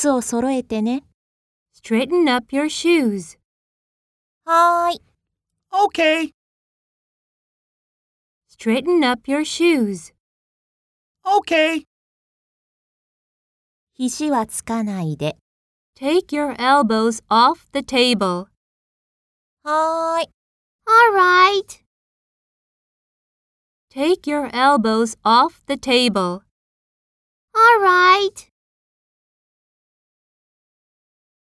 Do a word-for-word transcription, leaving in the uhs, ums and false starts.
靴を揃えてね。Straighten up your shoes. はーい。Okay. Straighten up your shoes. Okay. 肘はつかないで。Take your elbows off the table. はーい。All right. Take your elbows off the table. All right.